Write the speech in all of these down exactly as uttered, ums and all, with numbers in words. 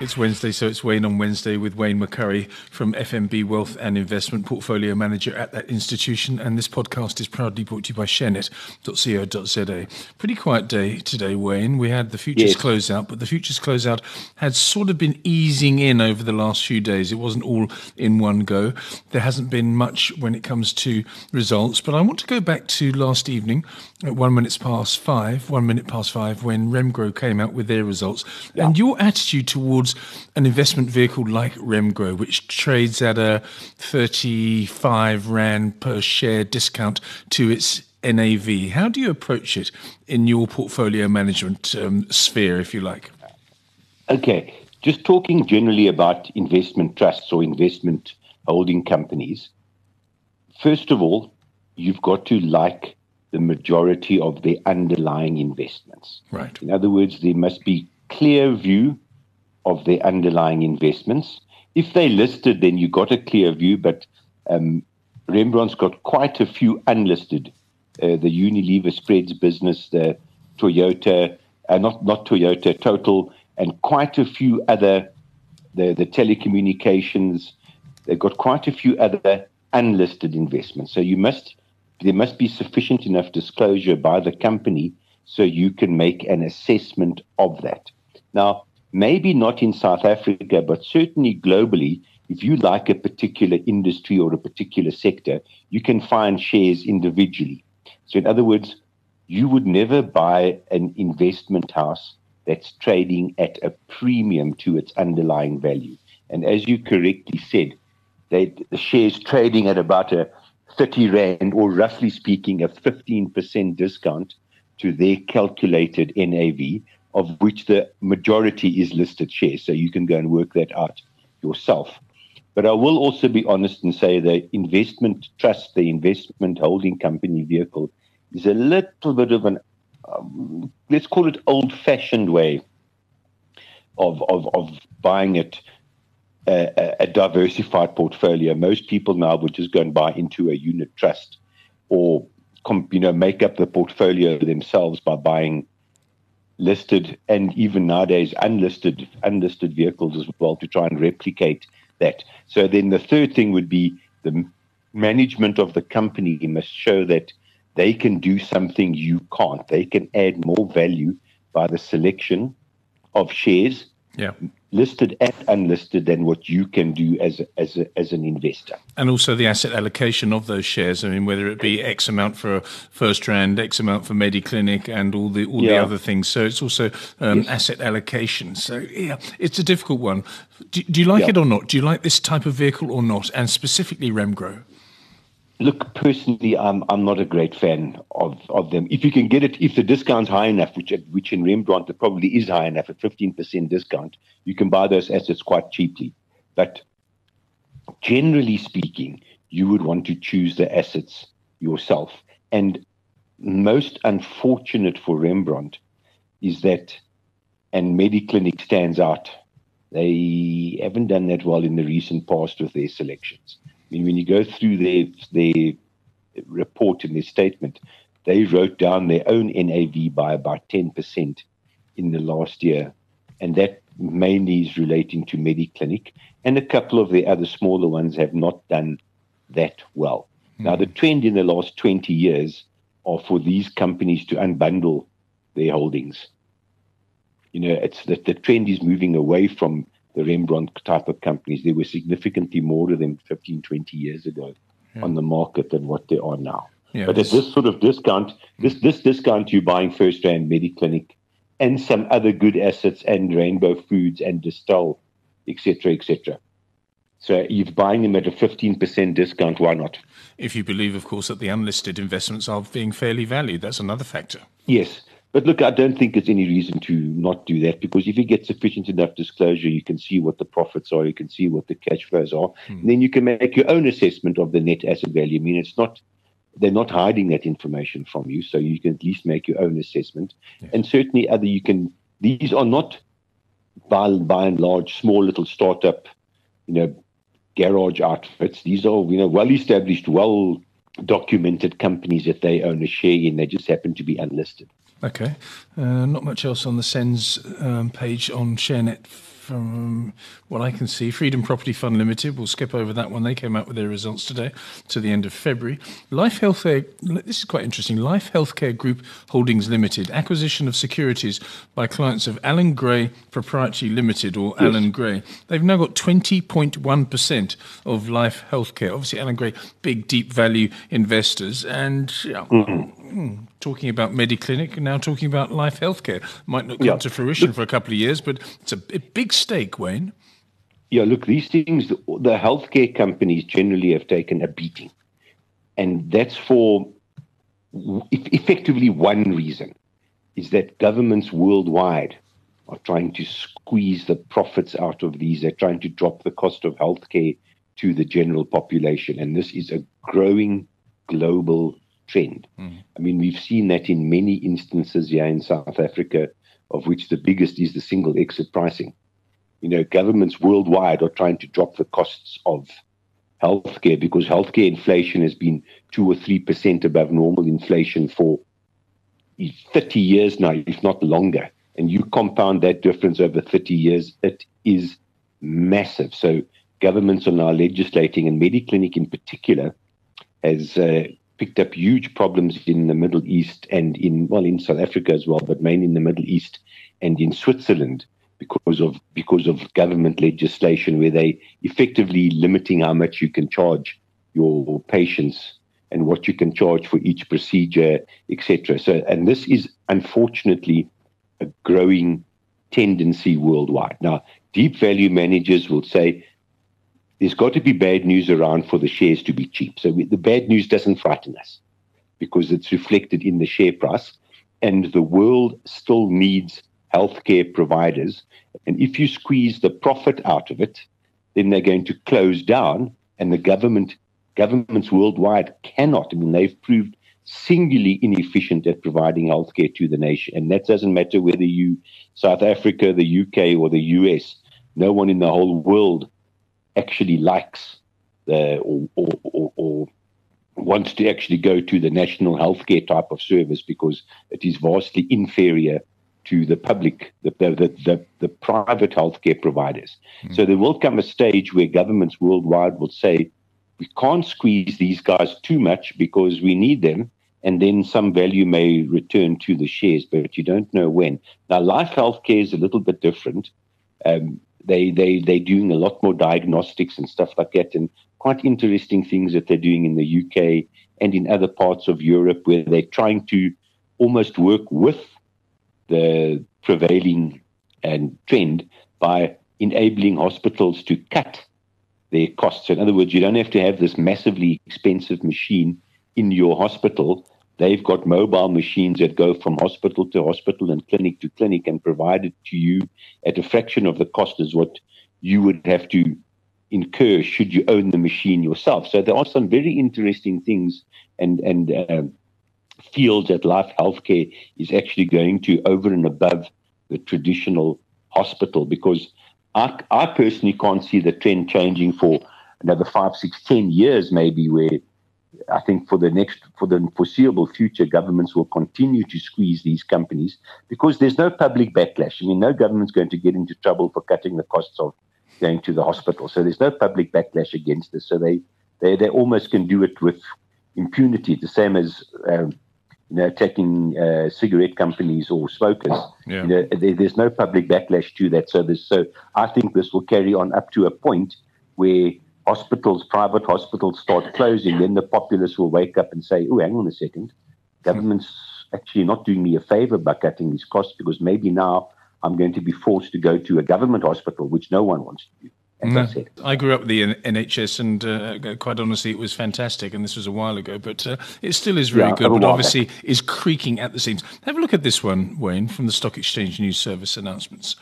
It's Wednesday, so it's Wayne on Wednesday with Wayne McCurry from F N B Wealth and Investment, Portfolio Manager at that institution. And this podcast is proudly brought to you by shanet dot co dot z a. Pretty quiet day today, Wayne. We had the futures yes. closeout, but the futures closeout had sort of been easing in over the last few days. It wasn't all in one go. There hasn't been much when it comes to results. But I want to go back to last evening at one minute past five, one minute past five, when Remgro came out with their results. Yeah. And your attitude towards an investment vehicle like Remgro, which trades at a thirty-five rand per share discount to its N A V. How do you approach it in your portfolio management um, sphere, if you like? Okay, just talking generally about investment trusts or investment holding companies. First of all, you've got to like the majority of the underlying investments. Right. In other words, there must be clear view of their underlying investments. If they listed, then you got a clear view, but um, Rembrandt's got quite a few unlisted. Uh, the Unilever spreads business, the Toyota, uh, not not Toyota, Total, and quite a few other, the, the telecommunications. They've got quite a few other unlisted investments. So you must, there must be sufficient enough disclosure by the company so you can make an assessment of that. Now, maybe not in South Africa, but certainly globally, if you like a particular industry or a particular sector, you can find shares individually. So in other words, you would never buy an investment house that's trading at a premium to its underlying value. And as you correctly said, they, the shares trading at about a thirty rand, or roughly speaking, a fifteen percent discount to their calculated N A V, of which the majority is listed shares. So you can go and work that out yourself. But I will also be honest and say the investment trust, the investment holding company vehicle, is a little bit of an, um, let's call it old-fashioned way of, of, of buying it, uh, a diversified portfolio. Most people now would just go and buy into a unit trust or comp, you know, make up the portfolio themselves by buying listed and even nowadays unlisted unlisted vehicles as well, to try and replicate that. So then the third thing would be the management of the company must show that they can do something you can't. They can add more value by the selection of shares, yeah, listed and unlisted, than what you can do as a, as a, as an investor. And also the asset allocation of those shares. I mean, whether it be X amount for FirstRand, X amount for MediClinic, and all the all yeah. the other things. So it's also um, yes. asset allocation. So yeah, it's a difficult one. Do, do you like yeah. it or not? Do you like this type of vehicle or not? And specifically Remgro. Look, personally, I'm I'm not a great fan of, of them. If you can get it, if the discount's high enough, which which in Rembrandt it probably is high enough, at fifteen percent discount, you can buy those assets quite cheaply. But generally speaking, you would want to choose the assets yourself. And most unfortunate for Rembrandt is that, and MediClinic stands out, they haven't done that well in the recent past with their selections. I mean, when you go through their, their report and their statement, they wrote down their own N A V by about ten percent in the last year. And that mainly is relating to MediClinic. And a couple of the other smaller ones have not done that well. Mm. Now, the trend in the last twenty years are for these companies to unbundle their holdings. You know, it's that the trend is moving away from the Rembrandt type of companies. There were significantly more of them fifteen, twenty years ago yeah. on the market than what they are now. Yeah, but at this sort of discount, this this discount, you're buying FirstRand, MediClinic, and some other good assets, and Rainbow Foods, and Distell, et cetera, et cetera. So you're buying them at a fifteen percent discount. Why not? If you believe, of course, that the unlisted investments are being fairly valued. That's another factor. Yes. But look, I don't think there's any reason to not do that, because if you get sufficient enough disclosure, you can see what the profits are, you can see what the cash flows are, mm. and then you can make your own assessment of the net asset value. I mean, it's not, they're not hiding that information from you, so you can at least make your own assessment. Yeah. And certainly other, you can, these are not by, by and large, small little startup, you know, garage outfits. These are, you know, well-established, well documented companies that they own a share in. They just happen to be unlisted. Okay. Uh, not much else on the SENS um, page on ShareNet from what I can see. Freedom Property Fund Limited, we'll skip over that one. They came out with their results today to the end of February. Life Healthcare, this is quite interesting, Life Healthcare Group Holdings Limited, acquisition of securities by clients of Alan Gray Proprietary Limited, or yes. Alan Gray. They've now got twenty point one percent of Life Healthcare. Obviously, Alan Gray, big, deep value investors, and yeah, mm-hmm. talking about MediClinic, now talking about Life Healthcare. Might not come yeah. to fruition for a couple of years, but it's a big stake, Wayne. Yeah, look, these things, the, the healthcare companies generally have taken a beating. And that's for w- effectively one reason, is that governments worldwide are trying to squeeze the profits out of these. They're trying to drop the cost of healthcare to the general population. And this is a growing global trend. Mm. I mean, we've seen that in many instances here in South Africa, of which the biggest is the single exit pricing. You know, governments worldwide are trying to drop the costs of healthcare because healthcare inflation has been two or three percent above normal inflation for thirty years now, if not longer. And you compound that difference over thirty years, it is massive. So governments are now legislating, and MediClinic in particular has uh, picked up huge problems in the Middle East and in, well, in South Africa as well, but mainly in the Middle East and in Switzerland, because of because of government legislation where they effectively limiting how much you can charge your patients and what you can charge for each procedure, et cetera. So, and this is unfortunately a growing tendency worldwide. Now, deep value managers will say there's got to be bad news around for the shares to be cheap. So we, the bad news doesn't frighten us because it's reflected in the share price, and the world still needs healthcare providers. And if you squeeze the profit out of it, then they're going to close down, and the government, governments worldwide cannot. I mean, they've proved singularly inefficient at providing healthcare to the nation. And that doesn't matter whether you, South Africa, the U K, or the U S, no one in the whole world actually likes the, or, or, or, or wants to actually go to the national healthcare type of service because it is vastly inferior to the public, the the, the, the private healthcare providers. Mm. So there will come a stage where governments worldwide will say, we can't squeeze these guys too much because we need them, and then some value may return to the shares, but you don't know when. Now, Life Healthcare is a little bit different. Um, they, they, they're doing a lot more diagnostics and stuff like that, and quite interesting things that they're doing in the U K and in other parts of Europe where they're trying to almost work with the prevailing and trend by enabling hospitals to cut their costs. In other words, you don't have to have this massively expensive machine in your hospital. They've got mobile machines that go from hospital to hospital and clinic to clinic and provide it to you at a fraction of the cost as what you would have to incur should you own the machine yourself. So there are some very interesting things and and um, fields that Life Healthcare is actually going to over and above the traditional hospital, because I, I personally can't see the trend changing for another five, six, ten years maybe, where I think for the next, for the foreseeable future, governments will continue to squeeze these companies because there's no public backlash. I mean, no government's going to get into trouble for cutting the costs of going to the hospital. So there's no public backlash against this. So they, they, they almost can do it with impunity, the same as um, you know, attacking uh, cigarette companies or smokers. Yeah. You know, there, there's no public backlash to that. So, so I think this will carry on up to a point where hospitals, private hospitals, start closing. Then the populace will wake up and say, oh, hang on a second. Government's hmm. actually not doing me a favor by cutting these costs, because maybe now I'm going to be forced to go to a government hospital, which no one wants to do. No, I grew up with the N H S, and uh, quite honestly, it was fantastic. And this was a while ago, but uh, it still is very yeah, good, but obviously back. Is creaking at the seams. Have a look at this one, Wayne, from the Stock Exchange News Service announcements.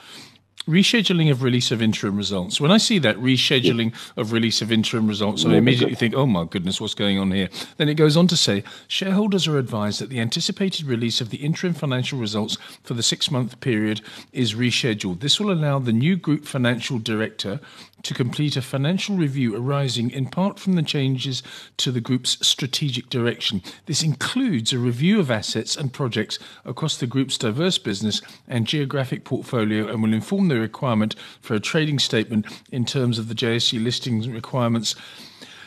Rescheduling of release of interim results. When I see that rescheduling of release of interim results, I immediately think, oh my goodness, what's going on here? Then it goes on to say, shareholders are advised that the anticipated release of the interim financial results for the six-month period is rescheduled. This will allow the new group financial director to complete a financial review arising in part from the changes to the group's strategic direction. This includes a review of assets and projects across the group's diverse business and geographic portfolio and will inform the requirement for a trading statement in terms of the J S E listing requirements.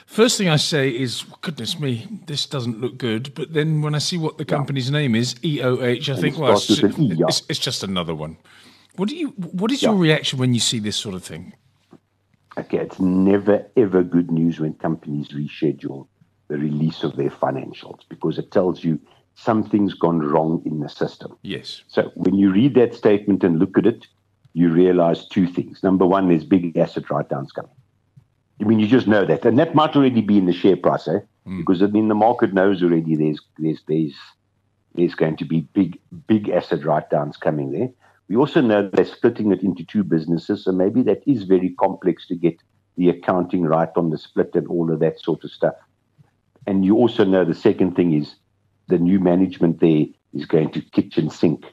First thing I say is, goodness me, this doesn't look good. But then when I see what the company's yeah. name is, E O H, I and think, well, it's, it's, it's just another one. What do you? What is yeah. your reaction when you see this sort of thing? Okay, it's never, ever good news when companies reschedule the release of their financials because it tells you something's gone wrong in the system. Yes. So when you read that statement and look at it, you realize two things. Number one, there's big asset write-downs coming. I mean, you just know that. And that might already be in the share price, eh? Mm. Because, I mean, the market knows already there's, there's, there's, there's going to be big, big asset write-downs coming there. We also know they're splitting it into two businesses, so maybe that is very complex to get the accounting right on the split and all of that sort of stuff. And you also know the second thing is the new management there is going to kitchen sink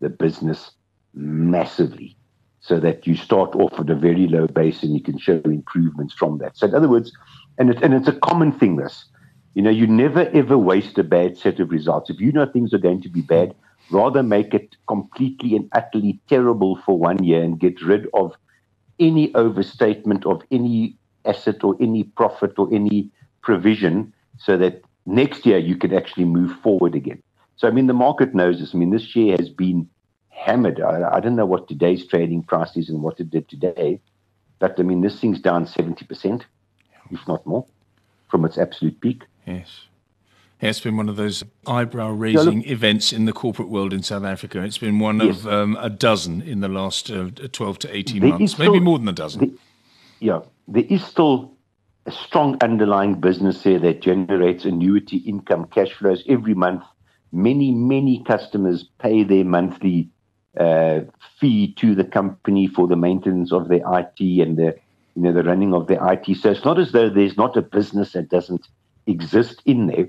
the business massively so that you start off at a very low base and you can show improvements from that. So in other words, and, it, and it's a common thing, this. You know, you never, ever waste a bad set of results. If you know things are going to be bad, rather make it completely and utterly terrible for one year and get rid of any overstatement of any asset or any profit or any provision so that next year you can actually move forward again. So, I mean, the market knows this. I mean, this share has been hammered. I, I don't know what today's trading price is and what it did today, but, I mean, this thing's down seventy percent, if not more, from its absolute peak. Yes. Yeah, it's been one of those eyebrow-raising yeah, events in the corporate world in South Africa. It's been one yes. of um, a dozen in the last uh, twelve to eighteen there months, still, maybe more than a dozen. The, yeah, there is still a strong underlying business here that generates annuity income, cash flows every month. Many, many customers pay their monthly uh, fee to the company for the maintenance of their I T and the, you know, the running of their I T. So it's not as though there's not a business that doesn't exist in there.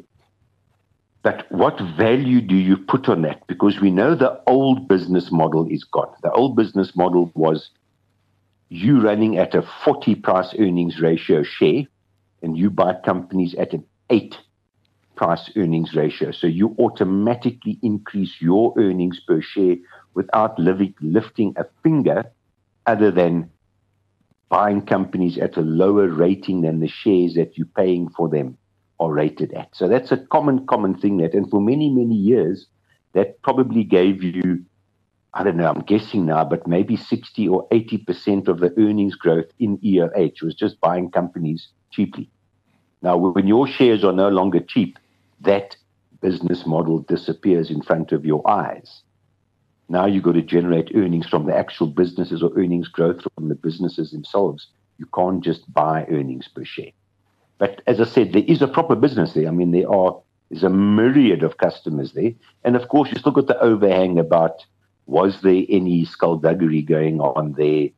But what value do you put on that? Because we know the old business model is gone. The old business model was you running at a forty price earnings ratio share, and you buy companies at an eight price earnings ratio. So you automatically increase your earnings per share without living, lifting a finger other than buying companies at a lower rating than the shares that you're paying for them are rated at. So that's a common, common thing that, and for many, many years, that probably gave you, I don't know, I'm guessing now, but maybe sixty or eighty percent of the earnings growth in E O H was just buying companies cheaply. Now, when your shares are no longer cheap, that business model disappears in front of your eyes. Now you've got to generate earnings from the actual businesses or earnings growth from the businesses themselves. You can't just buy earnings per share. But as I said, there is a proper business there. I mean, there are there's a myriad of customers there. And, of course, you still got the overhang about was there any skullduggery going on there.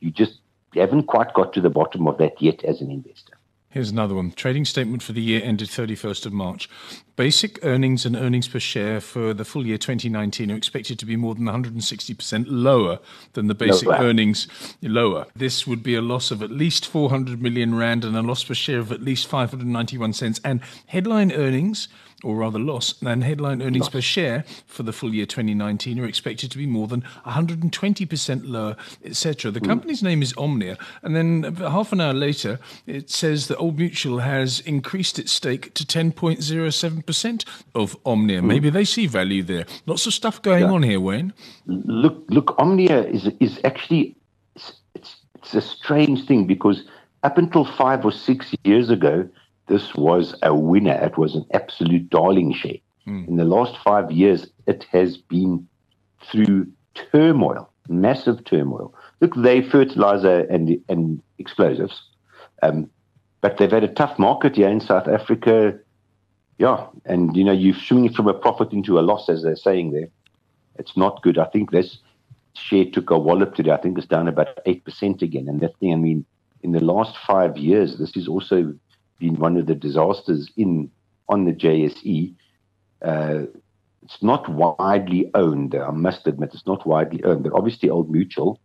You just haven't quite got to the bottom of that yet as an investor. Here's another one. Trading statement for the year ended thirty-first of March. Basic earnings and earnings per share for the full year twenty nineteen are expected to be more than one hundred sixty percent lower than the basic no, earnings lower. This would be a loss of at least four hundred million rand and a loss per share of at least five hundred ninety-one cents. And headline earnings, or rather loss, and headline earnings loss. per share for the full year twenty nineteen are expected to be more than one hundred twenty percent lower, et cetera. The mm. company's name is Omnia. And then half an hour later, it says that Old Mutual has increased its stake to ten point zero seven percent of Omnia. Maybe they see value there. Lots of stuff going yeah. on here, Wayne. Look, look, Omnia is is actually it's it's a strange thing because up until five or six years ago, this was a winner. It was an absolute darling share. Mm. In the last five years, it has been through turmoil, massive turmoil. Look, they fertilizer and and explosives. Um, But they've had a tough market here in South Africa. Yeah, and, you know, you're swinging from a profit into a loss, as they're saying there. It's not good. I think this share took a wallop today. I think it's down about eight percent again. And that thing, I mean, in the last five years, this has also been one of the disasters in on the J S E. Uh, it's not widely owned. I must admit, it's not widely owned. But obviously, Old Mutual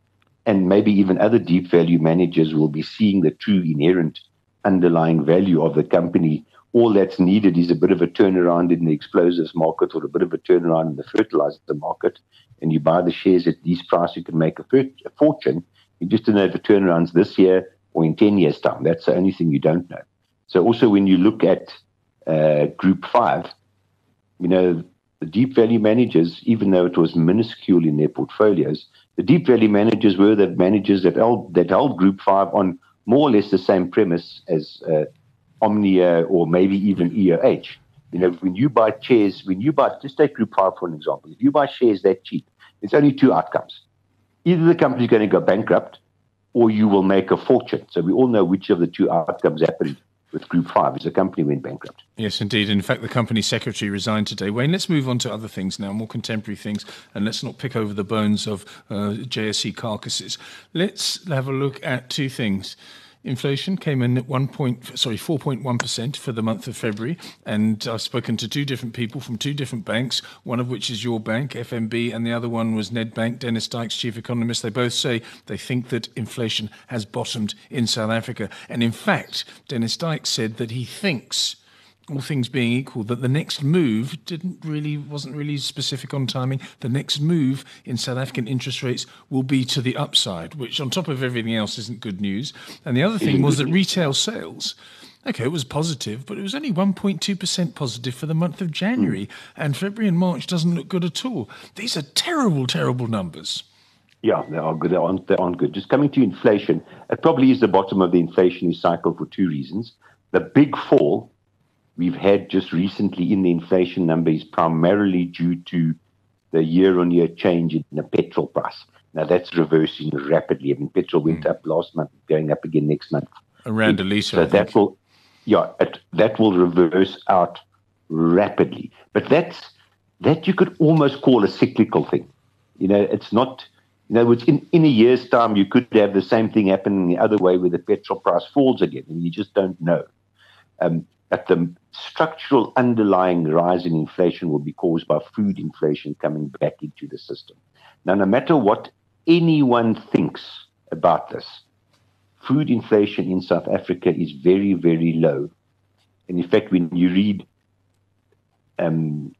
and maybe even other deep value managers will be seeing the true inherent underlying value of the company. All that's needed is a bit of a turnaround in the explosives market or a bit of a turnaround in the fertilizer market. And you buy the shares at these prices, you can make a, fort- a fortune. You just don't know if the turnaround's this year or in ten years' time. That's the only thing you don't know. So also when you look at uh, Group five, you know, the deep value managers, even though it was minuscule in their portfolios, the deep value managers were the managers that held, that held Group five on more or less the same premise as uh, Omnia or maybe even E O H. You know, when you buy shares, when you buy, just take Group five for an example. If you buy shares that cheap, there's only two outcomes. Either the company is going to go bankrupt or you will make a fortune. So we all know which of the two outcomes happened with Group five as the company went bankrupt. Yes, indeed. In fact, the company secretary resigned today. Wayne, let's move on to other things now, more contemporary things, and let's not pick over the bones of uh, J S E carcasses. Let's have a look at two things. Inflation came in at one point, sorry, four point one percent for the month of February, and I've spoken to two different people from two different banks, one of which is your bank, F N B, and the other one was Nedbank, Dennis Dykes, chief economist. They both say they think that inflation has bottomed in South Africa. And in fact, Dennis Dykes said that he thinks, all things being equal, that the next move didn't really, wasn't really specific on timing. The next move in South African interest rates will be to the upside, which on top of everything else isn't good news. And the other thing was that retail sales, okay, it was positive, but it was only one point two percent positive for the month of January. And February and March doesn't look good at all. These are terrible, terrible numbers. Yeah, they are good. They aren't, they aren't good. Just coming to inflation, it probably is the bottom of the inflationary cycle for two reasons. The big fall we've had just recently in the inflation number is primarily due to the year-on-year change in the petrol price. Now, that's reversing rapidly. I mean, petrol went mm. up last month, going up again next month. Around a litre, so that will, yeah, it, that will reverse out rapidly. But that's that you could almost call a cyclical thing. You know, it's not, in other words, in, in a year's time, you could have the same thing happen the other way where the petrol price falls again, and you just don't know. Um, That the structural underlying rise in inflation will be caused by food inflation coming back into the system. Now, no matter what anyone thinks about this, food inflation in South Africa is very, very low. And in fact, when you read um,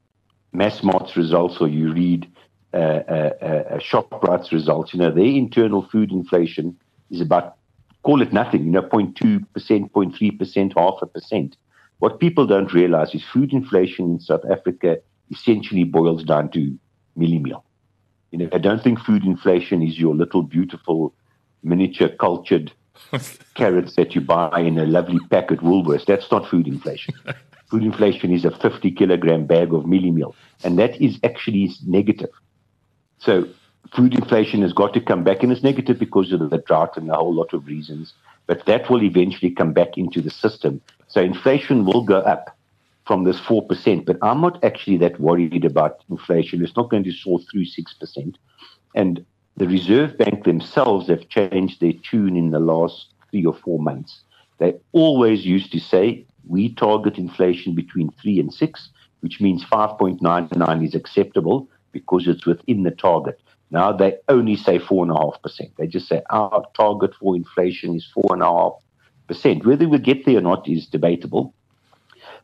Massmart's results or you read uh, uh, uh, ShopRite's results, you know, their internal food inflation is about, call it nothing, you know, zero point two percent, zero point three percent, half a percent. What people don't realize is food inflation in South Africa essentially boils down to mealie meal. You know, I don't think food inflation is your little beautiful miniature cultured carrots that you buy in a lovely pack at Woolworths. That's not food inflation. Food inflation is a fifty kilogram bag of mealie meal, and that is actually negative. So food inflation has got to come back, and it's negative because of the drought and a whole lot of reasons. But that will eventually come back into the system. So inflation will go up from this four percent, but I'm not actually that worried about inflation. It's not going to soar through six percent. And the Reserve Bank themselves have changed their tune in the last three or four months. They always used to say, we target inflation between three and six, which means five point nine nine is acceptable because it's within the target. Now they only say four point five percent. They just say our target for inflation is four point five percent. Whether we get there or not is debatable.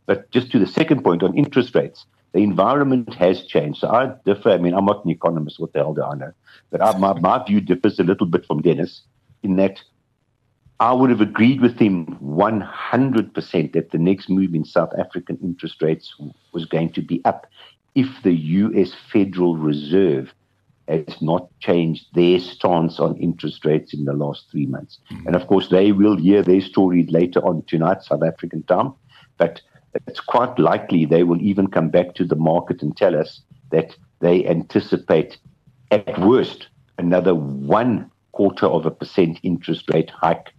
But just to the second point on interest rates, the environment has changed. So I differ. I mean, I'm not an economist. What the hell do I know? But I, my, my view differs a little bit from Dennis in that I would have agreed with him one hundred percent that the next move in South African interest rates was going to be up if the U S Federal Reserve has not changed their stance on interest rates in the last three months. Mm-hmm. And of course, they will hear their story later on tonight, South African time, but it's quite likely they will even come back to the market and tell us that they anticipate, at worst, another one quarter of a percent interest rate hike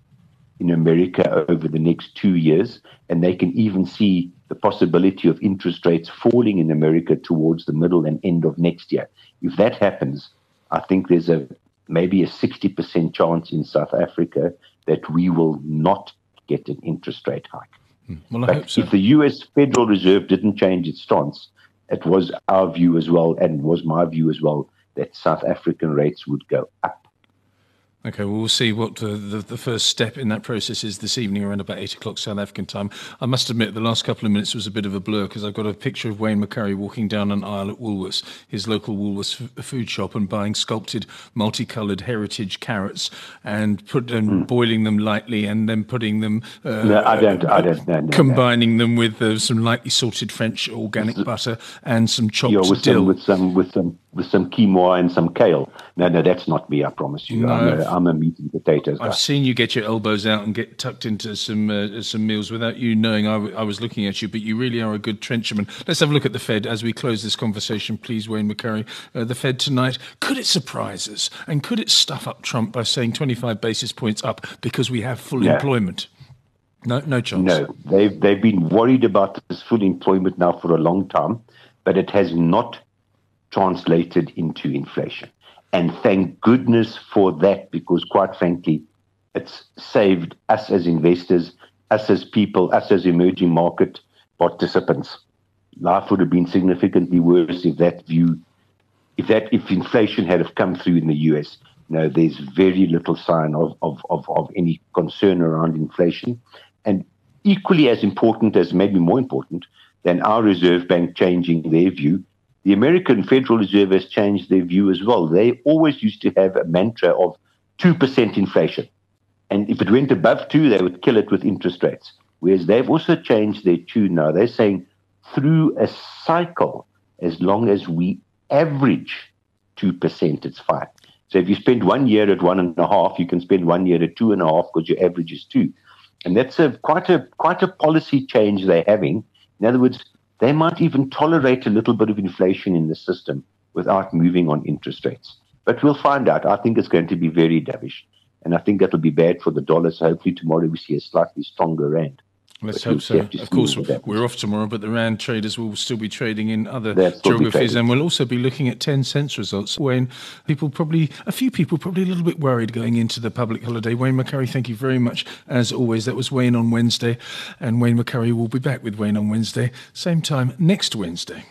in America over the next two years. And they can even see the possibility of interest rates falling in America towards the middle and end of next year. If that happens, I think there's a maybe a sixty percent chance in South Africa that we will not get an interest rate hike. Well, I but hope so. If the U S Federal Reserve didn't change its stance, it was our view as well, and was my view as well, that South African rates would go up. Okay, well, we'll see what uh, the, the first step in that process is this evening around about eight o'clock South African time. I must admit, the last couple of minutes was a bit of a blur because I've got a picture of Wayne McCurry walking down an aisle at Woolworths, his local Woolworths f- food shop, and buying sculpted, multicoloured heritage carrots and put and mm. boiling them lightly and then putting them... Uh, no, I don't, I don't, no, no, combining no. them with uh, some lightly salted French organic with butter and some chopped yeah, with dill. Some, with some... With some. with some quinoa and some kale. No, no, that's not me, I promise you. No, I'm, a, I'm a meat and potatoes guy. I've seen you get your elbows out and get tucked into some uh, some meals without you knowing I, w- I was looking at you, but you really are a good trencherman. Let's have a look at the Fed as we close this conversation, please, Wayne McCurry. Uh, the Fed tonight, could it surprise us and could it stuff up Trump by saying twenty-five basis points up because we have full no. employment? No, no chance. No, they've, they've been worried about this full employment now for a long time, but it has not translated into inflation. And thank goodness for that, because quite frankly, it's saved us as investors, us as people, us as emerging market participants. Life would have been significantly worse if that view, if that, if inflation had have come through in the U S. No, there's very little sign of, of, of, of any concern around inflation. And equally as important, as maybe more important than our Reserve Bank changing their view, the American Federal Reserve has changed their view as well. They always used to have a mantra of two percent inflation. And if it went above two, they would kill it with interest rates. Whereas they've also changed their tune now. They're saying through a cycle, as long as we average two percent, it's fine. So if you spend one year at one and a half, you can spend one year at two and a half because your average is two. And that's a quite a quite a policy change they're having. In other words, they might even tolerate a little bit of inflation in the system without moving on interest rates. But we'll find out. I think it's going to be very dovish. And I think that'll be bad for the dollar. So hopefully tomorrow we see a slightly stronger rand. Let's hope so. Of course, we're off tomorrow, but the rand traders will still be trading in other geographies, and we'll also be looking at ten cents results. Wayne, people probably, a few people probably a little bit worried going into the public holiday. Wayne McCurry, thank you very much. As always, that was Wayne on Wednesday, and Wayne McCurry will be back with Wayne on Wednesday, same time next Wednesday.